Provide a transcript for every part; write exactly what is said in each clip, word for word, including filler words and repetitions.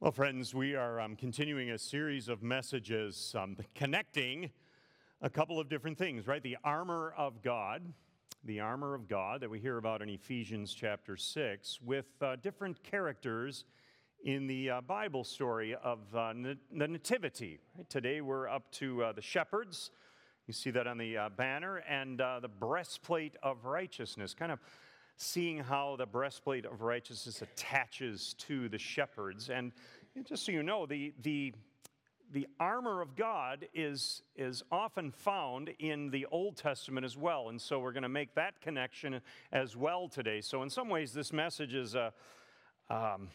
Well, friends, we are um, continuing a series of messages um, connecting a couple of different things, right? The armor of God, the armor of God that we hear about in Ephesians chapter six, with uh, different characters in the uh, Bible story of uh, na- the Nativity. Right? Today we're up to uh, the shepherds. You see that on the uh, banner, and uh, the breastplate of righteousness, kind of seeing how the breastplate of righteousness attaches to the shepherds. And just so you know, the the, the armor of God is, is often found in the Old Testament as well, and so we're going to make that connection as well today. So in some ways, this message is a, um,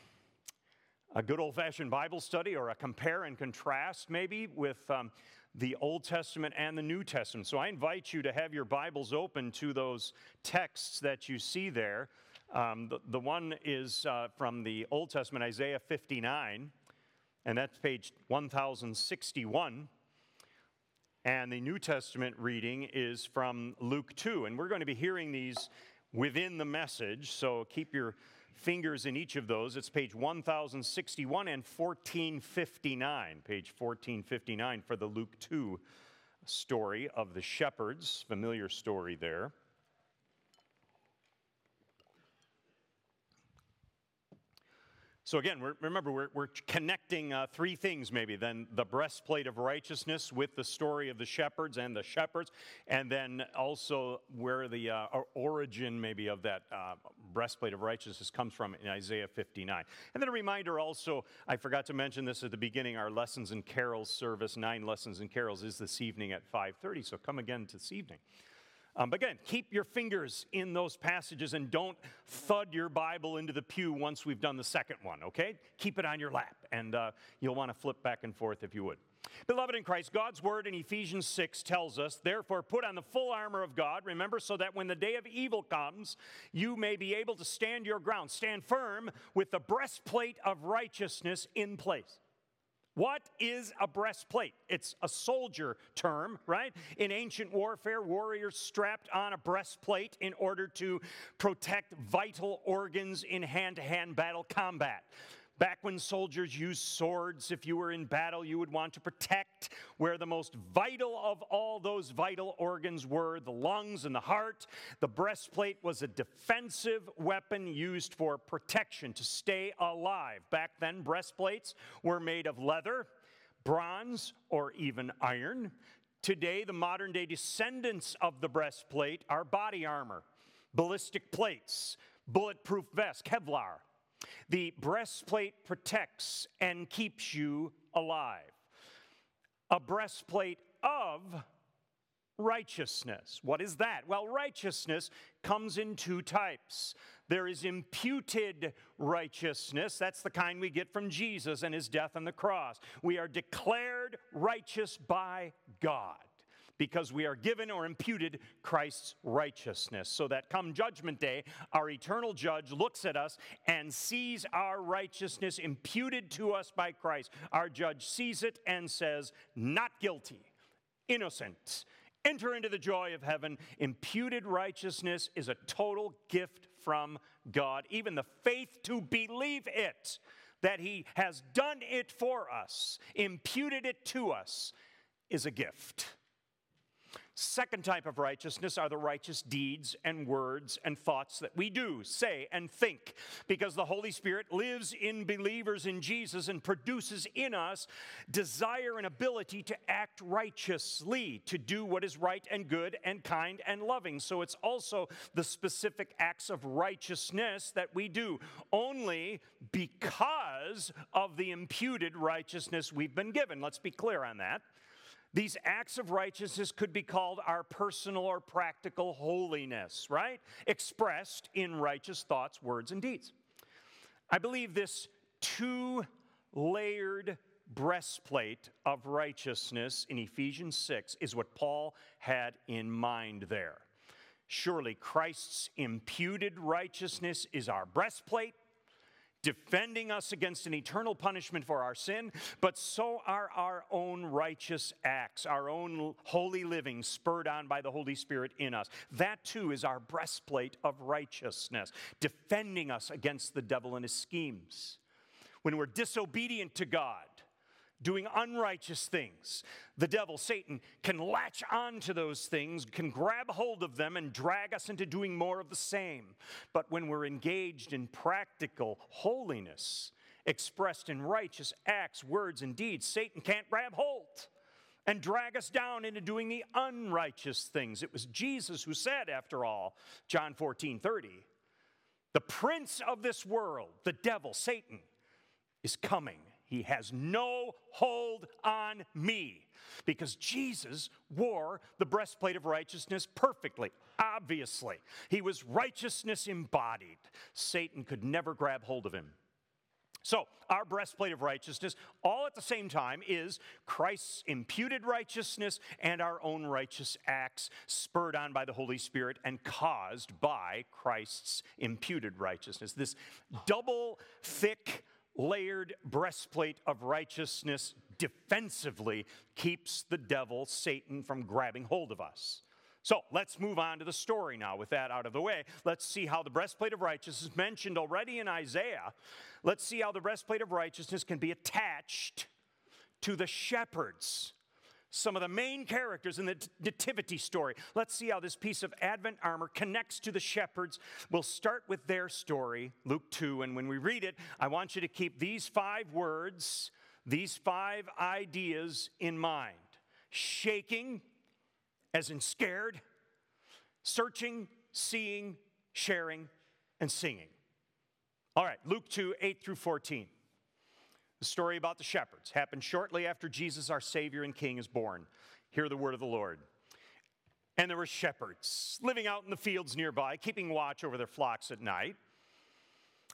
a good old-fashioned Bible study, or a compare and contrast maybe with um, the Old Testament and the New Testament. So I invite you to have your Bibles open to those texts that you see there. Um, the, the one is uh, from the Old Testament, Isaiah fifty-nine, and that's page one thousand sixty-one. And the New Testament reading is from Luke two. And we're going to be hearing these within the message, so keep your fingers in each of those. It's page one thousand sixty-one and fourteen fifty-nine, page fourteen fifty-nine for the Luke two story of the shepherds, familiar story there. So again, we're, remember, we're, we're connecting uh, three things maybe, then the breastplate of righteousness with the story of the shepherds and the shepherds, and then also where the uh, origin maybe of that uh, breastplate of righteousness comes from in Isaiah fifty-nine. And then a reminder also, I forgot to mention this at the beginning, our Lessons and Carols service, nine Lessons and Carols, is this evening at five thirty, so come again this evening. Um, but again, keep your fingers in those passages and don't thud your Bible into the pew once we've done the second one, okay? Keep it on your lap, and uh, you'll want to flip back and forth if you would. Beloved in Christ, God's word in Ephesians six tells us, therefore put on the full armor of God, remember, so that when the day of evil comes, you may be able to stand your ground. Stand firm with the breastplate of righteousness in place. What is a breastplate? It's a soldier term, right? In ancient warfare, warriors strapped on a breastplate in order to protect vital organs in hand-to-hand battle combat. Back when soldiers used swords, if you were in battle, you would want to protect where the most vital of all those vital organs were, the lungs and the heart. The breastplate was a defensive weapon used for protection, to stay alive. Back then, breastplates were made of leather, bronze, or even iron. Today, the modern-day descendants of the breastplate are body armor, ballistic plates, bulletproof vests, Kevlar. The breastplate protects and keeps you alive. A breastplate of righteousness. What is that? Well, righteousness comes in two types. There is imputed righteousness. That's the kind we get from Jesus and his death on the cross. We are declared righteous by God, because we are given or imputed Christ's righteousness, so that come judgment day, our eternal judge looks at us and sees our righteousness imputed to us by Christ. Our judge sees it and says, not guilty, innocent, enter into the joy of heaven. Imputed righteousness is a total gift from God, even the faith to believe it, that he has done it for us, imputed it to us, is a gift. Second type of righteousness are the righteous deeds and words and thoughts that we do, say, and think, because the Holy Spirit lives in believers in Jesus and produces in us desire and ability to act righteously, to do what is right and good and kind and loving. So it's also the specific acts of righteousness that we do, only because of the imputed righteousness we've been given. Let's be clear on that. These acts of righteousness could be called our personal or practical holiness, right? Expressed in righteous thoughts, words, and deeds. I believe this two-layered breastplate of righteousness in Ephesians six is what Paul had in mind there. Surely Christ's imputed righteousness is our breastplate, defending us against an eternal punishment for our sin, but so are our own righteous acts, our own holy living spurred on by the Holy Spirit in us. That too is our breastplate of righteousness, defending us against the devil and his schemes. when we're disobedient to God, doing unrighteous things, the devil, Satan, can latch on to those things, can grab hold of them and drag us into doing more of the same. But when we're engaged in practical holiness, expressed in righteous acts, words, and deeds, Satan can't grab hold and drag us down into doing the unrighteous things. It was Jesus who said, after all, John fourteen thirty, the prince of this world, the devil, Satan, is coming. He has no hold on me, because Jesus wore the breastplate of righteousness perfectly, obviously. He was righteousness embodied. Satan could never grab hold of him. So our breastplate of righteousness, all at the same time, is Christ's imputed righteousness and our own righteous acts, spurred on by the Holy Spirit and caused by Christ's imputed righteousness. This double, thick, layered breastplate of righteousness defensively keeps the devil, Satan, from grabbing hold of us. So let's move on to the story now. With that out of the way, let's see how the breastplate of righteousness, mentioned already in Isaiah, let's see how the breastplate of righteousness can be attached to the shepherds, some of the main characters in the nativity story. Let's see how this piece of Advent armor connects to the shepherds. We'll start with their story, Luke two, and when we read it, I want you to keep these five words, these five ideas in mind. Shaking, as in scared, searching, seeing, sharing, and singing. All right, Luke two, eight through fourteen. The story about the shepherds happened shortly after Jesus, our Savior and King, is born. Hear the word of the Lord. And there were shepherds living out in the fields nearby, keeping watch over their flocks at night.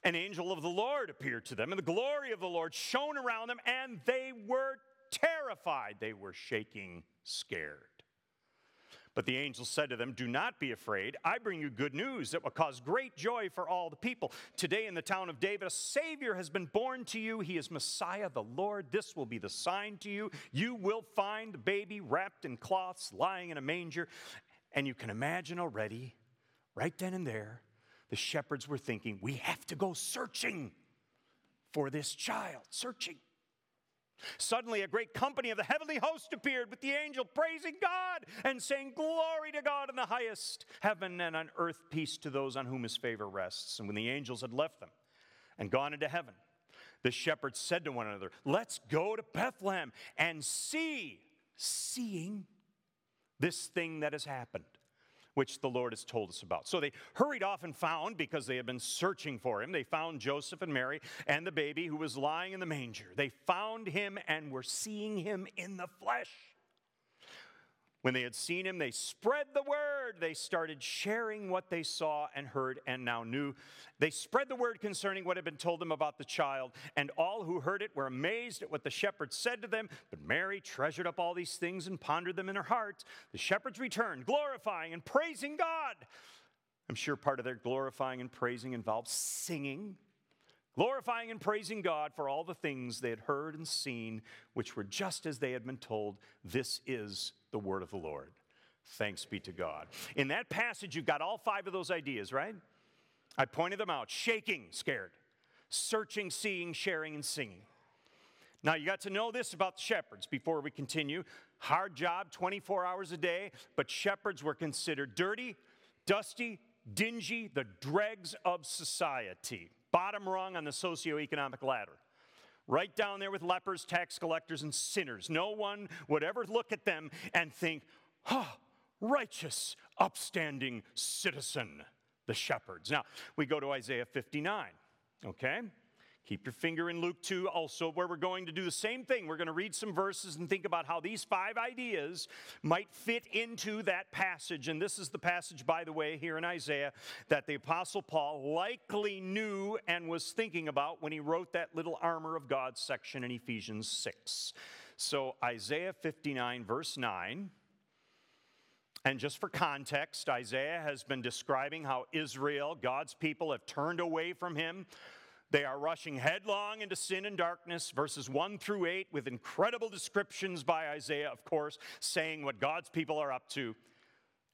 An angel of the Lord appeared to them, and the glory of the Lord shone around them, and they were terrified. They were shaking, scared. But the angel said to them, do not be afraid. I bring you good news that will cause great joy for all the people. Today in the town of David, a Savior has been born to you. He is Messiah, the Lord. This will be the sign to you. You will find the baby wrapped in cloths, lying in a manger. And you can imagine already, right then and there, the shepherds were thinking, we have to go searching for this child, searching. Suddenly, a great company of the heavenly host appeared with the angel, praising God and saying, glory to God in the highest heaven, and on earth peace to those on whom his favor rests. And when the angels had left them and gone into heaven, the shepherds said to one another, let's go to Bethlehem and see, seeing this thing that has happened, which the Lord has told us about. So they hurried off and found, because they had been searching for him, they found Joseph and Mary and the baby who was lying in the manger. They found him and were seeing him in the flesh. When they had seen him, they spread the word. They started sharing what they saw and heard and now knew. They spread the word concerning what had been told them about the child, and all who heard it were amazed at what the shepherds said to them. But Mary treasured up all these things and pondered them in her heart. The shepherds returned, glorifying and praising God. I'm sure part of their glorifying and praising involved singing. Glorifying and praising God for all the things they had heard and seen, which were just as they had been told. This is the word of the Lord. Thanks be to God. In that passage, you've got all five of those ideas, right? I pointed them out. Shaking, scared. Searching, seeing, sharing, and singing. Now, you got to know this about the shepherds before we continue. Hard job, twenty-four hours a day, but shepherds were considered dirty, dusty, dingy, the dregs of society. Bottom rung on the socioeconomic ladder. Right down there with lepers, tax collectors, and sinners. No one would ever look at them and think, oh, righteous, upstanding citizen, the shepherds. Now, we go to Isaiah fifty-nine, okay? Keep your finger in Luke two also, where we're going to do the same thing. We're going to read some verses and think about how these five ideas might fit into that passage. And this is the passage, by the way, here in Isaiah, that the Apostle Paul likely knew and was thinking about when he wrote that little armor of God section in Ephesians six. So Isaiah fifty-nine, verse nine. And just for context, Isaiah has been describing how Israel, God's people, have turned away from him. They are rushing headlong into sin and darkness, verses one through eight, with incredible descriptions by Isaiah, of course, saying what God's people are up to.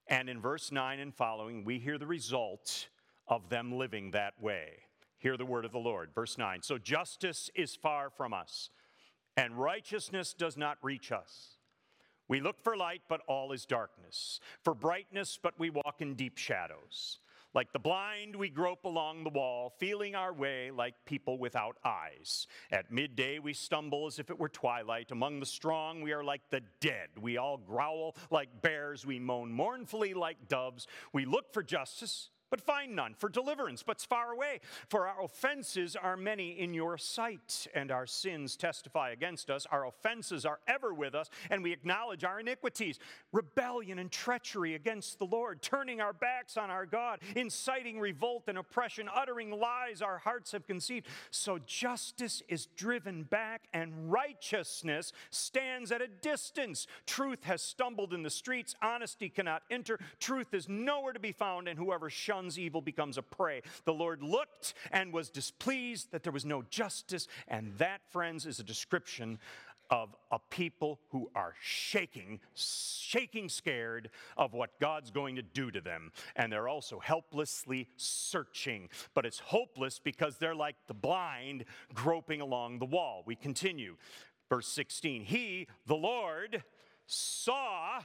And in verse nine and following, we hear the result of them living that way. Hear the word of the Lord. Verse nine. So justice is far from us, and righteousness does not reach us. We look for light, but all is darkness. For brightness, but we walk in deep shadows. Like the blind, we grope along the wall, feeling our way like people without eyes. At midday, we stumble as if it were twilight. Among the strong, we are like the dead. We all growl like bears. We moan mournfully like doves. We look for justice, but find none. For deliverance, but it's far away. For our offenses are many in your sight, and our sins testify against us. Our offenses are ever with us, and we acknowledge our iniquities. Rebellion and treachery against the Lord, turning our backs on our God, inciting revolt and oppression, uttering lies our hearts have conceived. So justice is driven back, and righteousness stands at a distance. Truth has stumbled in the streets. Honesty cannot enter. Truth is nowhere to be found, and whoever shuns evil becomes a prey. The Lord looked and was displeased that there was no justice. And that, friends, is a description of a people who are shaking, shaking scared of what God's going to do to them. And they're also helplessly searching. But it's hopeless because they're like the blind groping along the wall. We continue. Verse sixteen. He, the Lord, saw.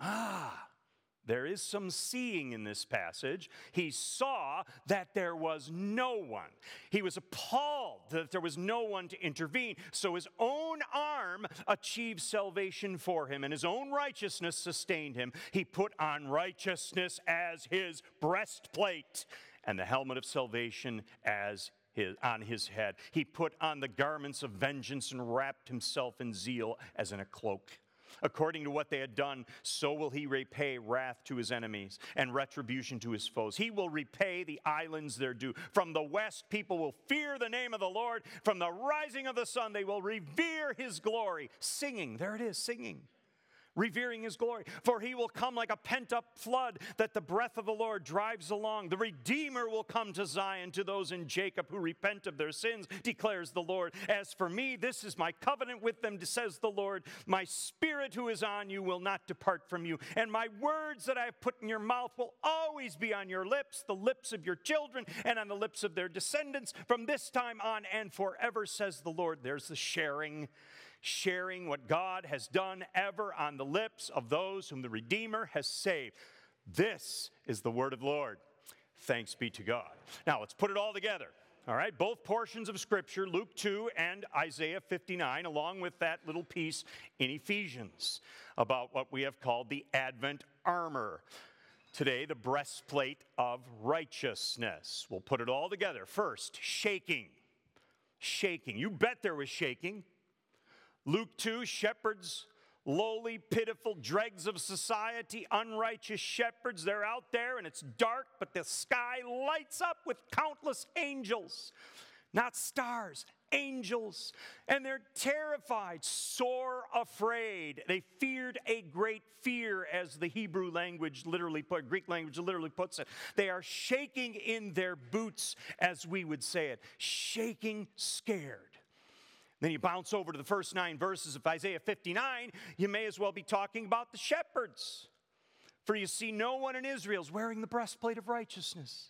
Ah. There is some seeing in this passage. He saw that there was no one. He was appalled that there was no one to intervene. So his own arm achieved salvation for him, and his own righteousness sustained him. He put on righteousness as his breastplate and the helmet of salvation as his, on his head. He put on the garments of vengeance and wrapped himself in zeal as in a cloak. According to what they had done, so will he repay wrath to his enemies and retribution to his foes. He will repay the islands their due. From the west, people will fear the name of the Lord. From the rising of the sun, they will revere his glory. Singing, there it is, singing. Revering his glory. For he will come like a pent-up flood that the breath of the Lord drives along. The Redeemer will come to Zion, to those in Jacob who repent of their sins, declares the Lord. As for me, this is my covenant with them, says the Lord. My spirit who is on you will not depart from you, and my words that I have put in your mouth will always be on your lips, the lips of your children, and on the lips of their descendants from this time on and forever, says the Lord. There's the sharing. Sharing what God has done ever on the lips of those whom the Redeemer has saved. This is the word of the Lord. Thanks be to God. Now let's put it all together. All right, both portions of Scripture, Luke two and Isaiah fifty-nine, along with that little piece in Ephesians about what we have called the Advent armor. Today, the breastplate of righteousness. We'll put it all together. First, shaking. Shaking. You bet there was shaking. Luke two, shepherds, lowly, pitiful dregs of society, unrighteous shepherds. They're out there and it's dark, but the sky lights up with countless angels. Not stars, angels. And they're terrified, sore afraid. They feared a great fear, as the Hebrew language literally put, Greek language literally puts it. They are shaking in their boots, as we would say it. Shaking, scared. Then you bounce over to the first nine verses of Isaiah fifty-nine, you may as well be talking about the shepherds. For you see, no one in Israel is wearing the breastplate of righteousness.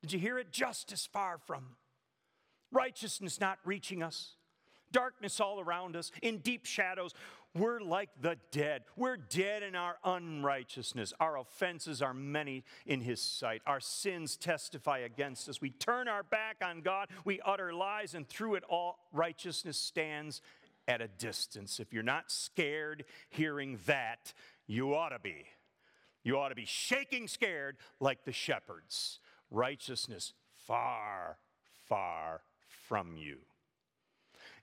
Did you hear it? Justice far from. Righteousness not reaching us. Darkness all around us. In deep shadows, we're like the dead. We're dead in our unrighteousness. Our offenses are many in his sight. Our sins testify against us. We turn our back on God. We utter lies, and through it all, righteousness stands at a distance. If you're not scared hearing that, you ought to be. You ought to be shaking scared like the shepherds. Righteousness far, far from you.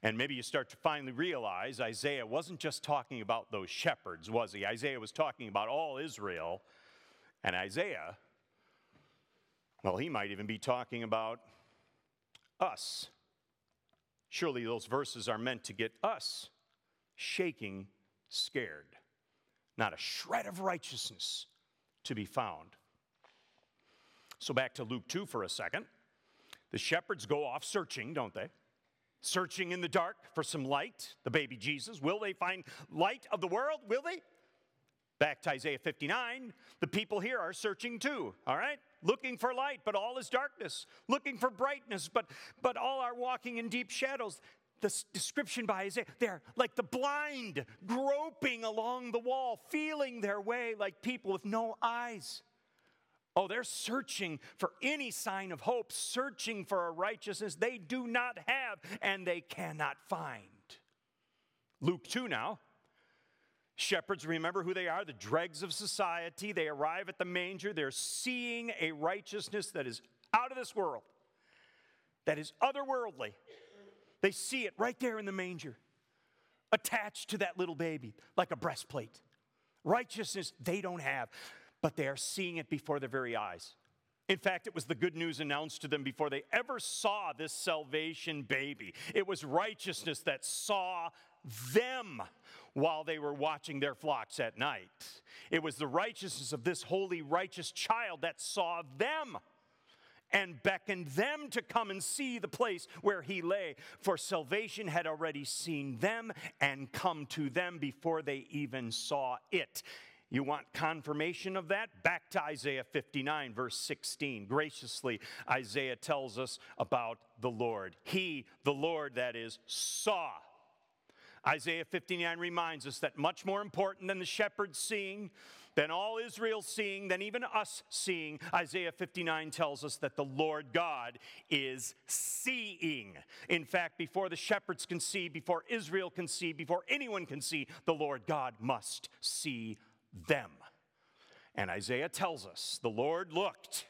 And maybe you start to finally realize Isaiah wasn't just talking about those shepherds, was he? Isaiah was talking about all Israel. And Isaiah, well, he might even be talking about us. Surely those verses are meant to get us shaking, scared. Not a shred of righteousness to be found. So back to Luke two for a second. The shepherds go off searching, don't they? Searching in the dark for some light, the baby Jesus. Will they find light of the world? Will they? Back to Isaiah fifty-nine, the people here are searching too, all right? Looking for light, but all is darkness. Looking for brightness, but, but all are walking in deep shadows. The description by Isaiah, they're like the blind, groping along the wall, feeling their way like people with no eyes. Oh, they're searching for any sign of hope, searching for a righteousness they do not have and they cannot find. Luke two now. Shepherds, remember who they are, the dregs of society. They arrive at the manger. They're seeing a righteousness that is out of this world, that is otherworldly. They see it right there in the manger, attached to that little baby, like a breastplate. Righteousness they don't have, but they are seeing it before their very eyes. In fact, it was the good news announced to them before they ever saw this salvation baby. It was righteousness that saw them while they were watching their flocks at night. It was the righteousness of this holy, righteous child that saw them and beckoned them to come and see the place where he lay. For salvation had already seen them and come to them before they even saw it. You want confirmation of that? Back to Isaiah fifty-nine, verse sixteen. Graciously, Isaiah tells us about the Lord. He, the Lord, that is, saw. Isaiah fifty-nine reminds us that much more important than the shepherds seeing, than all Israel seeing, than even us seeing, Isaiah fifty-nine tells us that the Lord God is seeing. In fact, before the shepherds can see, before Israel can see, before anyone can see, the Lord God must see them. And Isaiah tells us the Lord looked,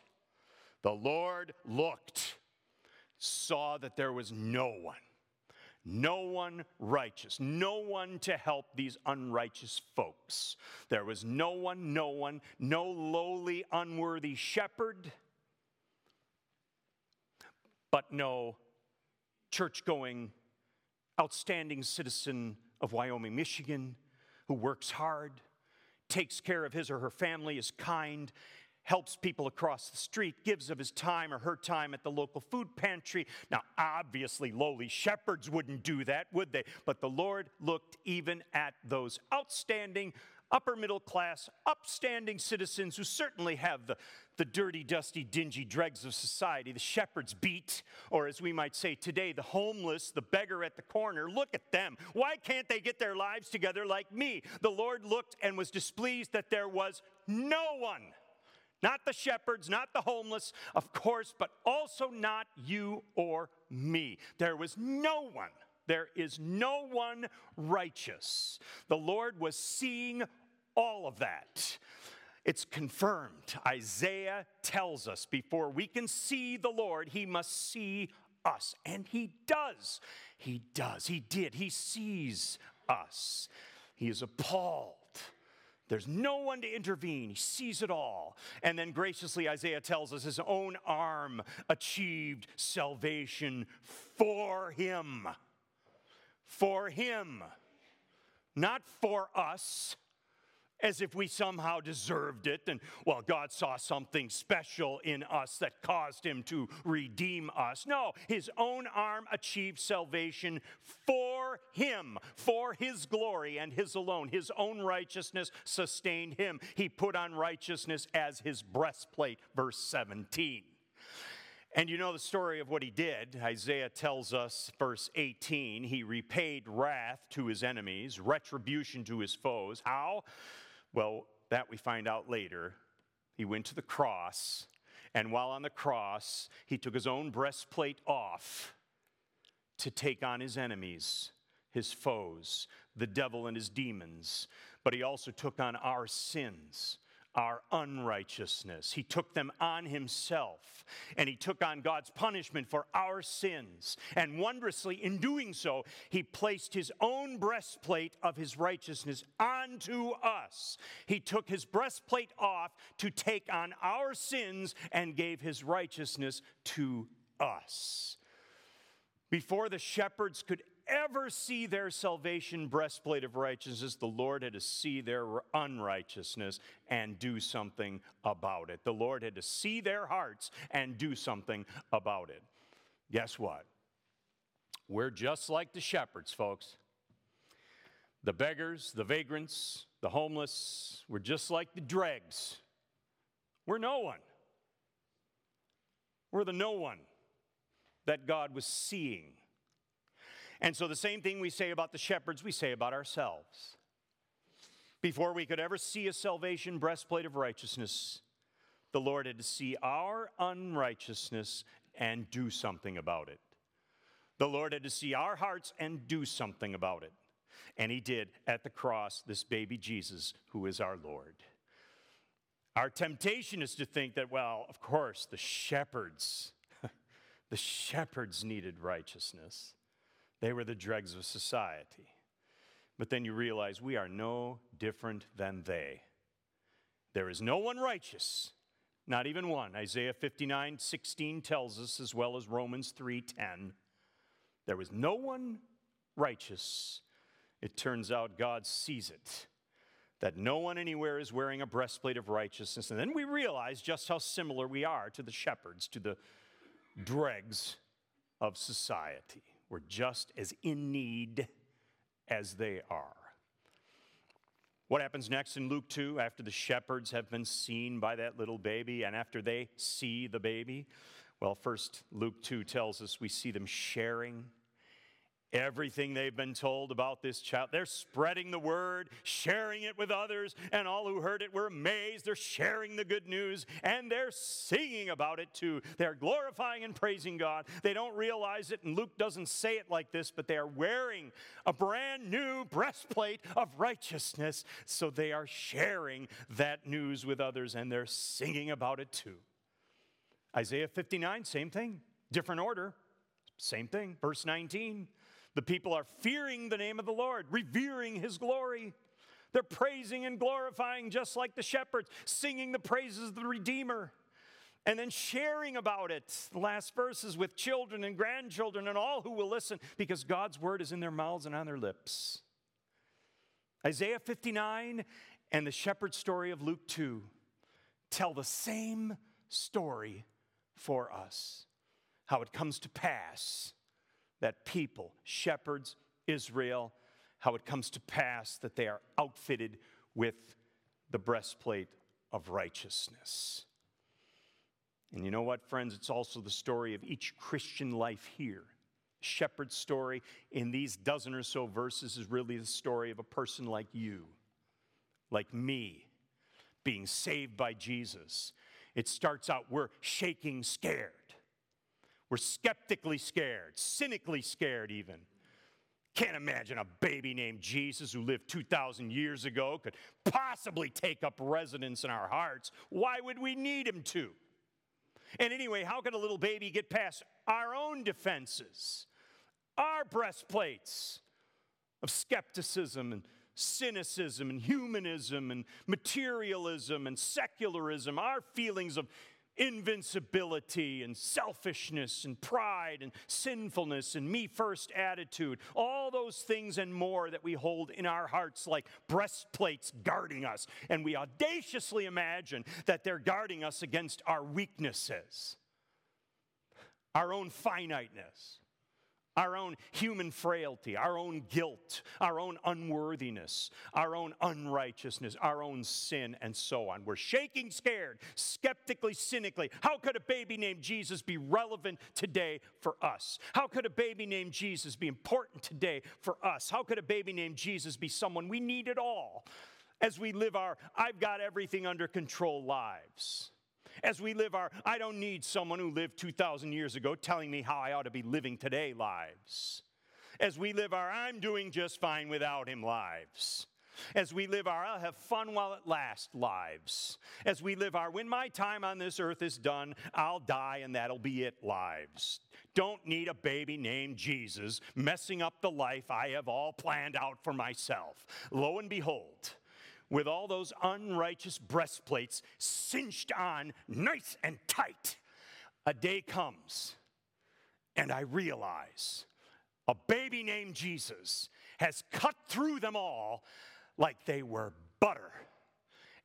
the Lord looked, saw that there was no one. No one righteous, no one to help these unrighteous folks. There was no one, no one, no lowly, unworthy shepherd, but no church-going, outstanding citizen of Wyoming, Michigan, who works hard, takes care of his or her family, is kind, helps people across the street, gives of his time or her time at the local food pantry. Now, obviously, lowly shepherds wouldn't do that, would they? But the Lord looked even at those outstanding, upper-middle-class, upstanding citizens who certainly have the, the dirty, dusty, dingy dregs of society, the shepherds beat, or as we might say today, the homeless, the beggar at the corner. Look at them. Why can't they get their lives together like me? The Lord looked and was displeased that there was no one. Not the shepherds, not the homeless, of course, but also not you or me. There was no one. There is no one righteous. The Lord was seeing all of that. It's confirmed. Isaiah tells us before we can see the Lord, he must see us. And he does. He does. He did. He sees us. He is appalled. There's no one to intervene. He sees it all. And then graciously, Isaiah tells us his own arm achieved salvation for him. For him. Not for us, as if we somehow deserved it. And, well, God saw something special in us that caused him to redeem us. No, his own arm achieved salvation for him, for his glory and his alone. His own righteousness sustained him. He put on righteousness as his breastplate, verse seventeen. And you know the story of what he did. Isaiah tells us, verse eighteen, he repaid wrath to his enemies, retribution to his foes. How? Well, that we find out later. He went to the cross, and while on the cross, he took his own breastplate off to take on his enemies, his foes, the devil and his demons. But he also took on our sins, our unrighteousness. He took them on himself, and he took on God's punishment for our sins. And wondrously, in doing so, he placed his own breastplate of his righteousness onto us. He took his breastplate off to take on our sins and gave his righteousness to us. Before the shepherds could ever see their salvation breastplate of righteousness, the Lord had to see their unrighteousness and do something about it. The Lord had to see their hearts and do something about it. Guess what? We're just like the shepherds, folks. The beggars, the vagrants, The homeless were just like the dregs. We're no one. We're the no one that God was seeing. And so the same thing we say about the shepherds, we say about ourselves. Before we could ever see a salvation breastplate of righteousness, the Lord had to see our unrighteousness and do something about it. The Lord had to see our hearts and do something about it. And he did at the cross, this baby Jesus, who is our Lord. Our temptation is to think that, well, of course, the shepherds, the shepherds needed righteousness. They were the dregs of society. But then you realize we are no different than they. There is no one righteous, not even one. Isaiah fifty-nine sixteen tells us, as well as Romans three ten, there was no one righteous. It turns out God sees it, that no one anywhere is wearing a breastplate of righteousness. And then we realize just how similar we are to the shepherds, to the dregs of society. We're just as in need as they are. What happens next in Luke two, after the shepherds have been seen by that little baby, and after they see the baby? Well, first, Luke two tells us we see them sharing everything they've been told about this child. They're spreading the word, sharing it with others, and all who heard it were amazed. They're sharing the good news, and they're singing about it too. They're glorifying and praising God. They don't realize it, and Luke doesn't say it like this, but they are wearing a brand new breastplate of righteousness, so they are sharing that news with others, and they're singing about it too. Isaiah fifty-nine, same thing, different order, same thing. Verse nineteen. The people are fearing the name of the Lord, revering his glory. They're praising and glorifying just like the shepherds, singing the praises of the Redeemer, and then sharing about it, the last verses, with children and grandchildren and all who will listen, because God's word is in their mouths and on their lips. Isaiah fifty-nine and the shepherd story of Luke two tell the same story for us, how it comes to pass that people, shepherds, Israel, how it comes to pass that they are outfitted with the breastplate of righteousness. And you know what, friends? It's also the story of each Christian life here. Shepherd's story in these dozen or so verses is really the story of a person like you, like me, being saved by Jesus. It starts out, we're shaking, scared. We're skeptically scared, cynically scared even. Can't imagine a baby named Jesus who lived two thousand years ago could possibly take up residence in our hearts. Why would we need him to? And anyway, how could a little baby get past our own defenses, our breastplates of skepticism and cynicism and humanism and materialism and secularism, our feelings of invincibility and selfishness and pride and sinfulness and me-first attitude, all those things and more that we hold in our hearts like breastplates guarding us, and we audaciously imagine that they're guarding us against our weaknesses, our own finiteness, our own human frailty, our own guilt, our own unworthiness, our own unrighteousness, our own sin, and so on. We're shaking, scared, skeptically, cynically. How could a baby named Jesus be relevant today for us? How could a baby named Jesus be important today for us? How could a baby named Jesus be someone we need at all as we live our I've got everything under control lives? As we live our, I don't need someone who lived two thousand years ago telling me how I ought to be living today lives. As we live our, I'm doing just fine without him lives. As we live our, I'll have fun while it lasts lives. As we live our, when my time on this earth is done, I'll die and that'll be it lives. Don't need a baby named Jesus messing up the life I have all planned out for myself. Lo and behold, with all those unrighteous breastplates cinched on nice and tight, a day comes and I realize a baby named Jesus has cut through them all like they were butter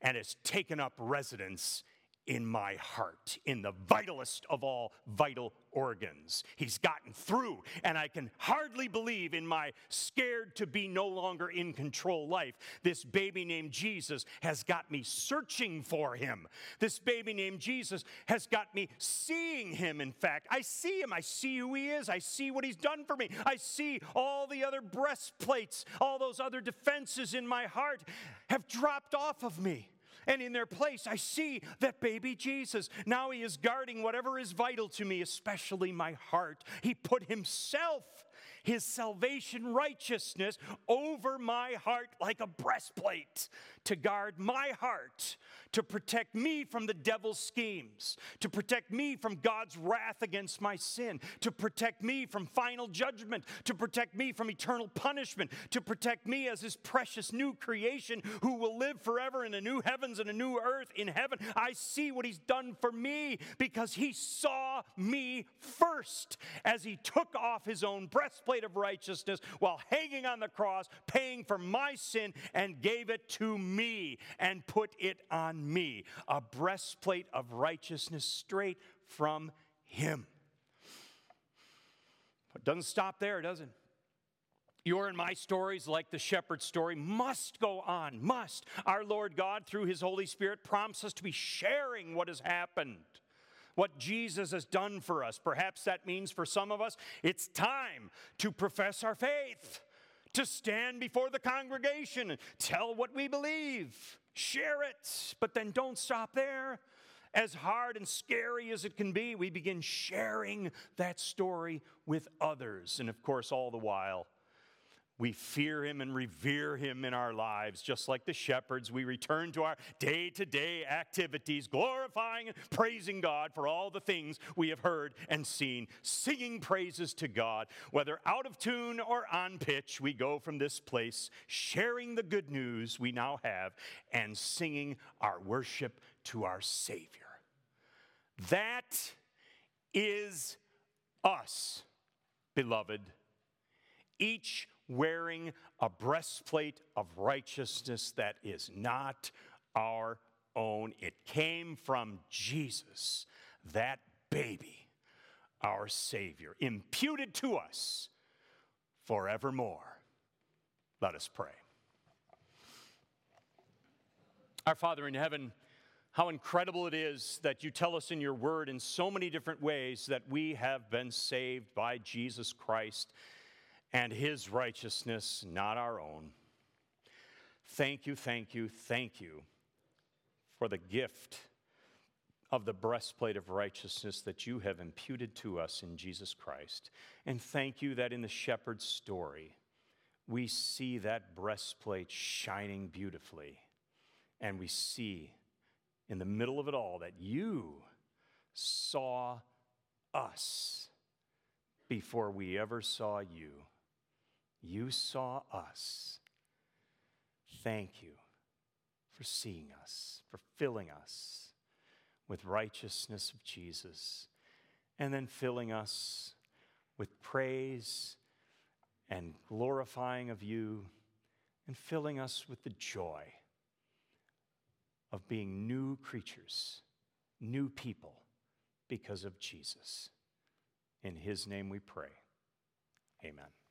and has taken up residence in my heart, in the vitalest of all vital organs. He's gotten through, and I can hardly believe in my scared to be no longer in control life, this baby named Jesus has got me searching for him. This baby named Jesus has got me seeing him, in fact. I see him. I see who he is. I see what he's done for me. I see all the other breastplates, all those other defenses in my heart have dropped off of me. And in their place, I see that baby Jesus. Now he is guarding whatever is vital to me, especially my heart. He put himself, his salvation righteousness, over my heart like a breastplate to guard my heart, to protect me from the devil's schemes, to protect me from God's wrath against my sin, to protect me from final judgment, to protect me from eternal punishment, to protect me as his precious new creation who will live forever in a new heavens and a new earth in heaven. I see what he's done for me because he saw me first as he took off his own breastplate of righteousness while hanging on the cross, paying for my sin, and gave it to me and put it on me. A breastplate of righteousness straight from him. It doesn't stop there, does it? Your and my stories, like the shepherd's story, must go on, must. Our Lord God, through his Holy Spirit, prompts us to be sharing what has happened, what Jesus has done for us. Perhaps that means for some of us, it's time to profess our faith, to stand before the congregation and tell what we believe, share it, but then don't stop there. As hard and scary as it can be, we begin sharing that story with others. And of course, all the while, we fear him and revere him in our lives. Just like the shepherds, we return to our day-to-day activities, glorifying and praising God for all the things we have heard and seen, singing praises to God. Whether out of tune or on pitch, we go from this place, sharing the good news we now have and singing our worship to our Savior. That is us, beloved, each wearing a breastplate of righteousness that is not our own. It came from Jesus, that baby, our Savior, imputed to us forevermore. Let us pray. Our Father in heaven, how incredible it is that you tell us in your word in so many different ways that we have been saved by Jesus Christ and his righteousness, not our own. Thank you, thank you, thank you for the gift of the breastplate of righteousness that you have imputed to us in Jesus Christ. And thank you that in the shepherd's story, we see that breastplate shining beautifully. And we see in the middle of it all that you saw us before we ever saw you. You saw us. Thank you for seeing us, for filling us with righteousness of Jesus, and then filling us with praise and glorifying of you, and filling us with the joy of being new creatures, new people because of Jesus. In his name we pray. Amen.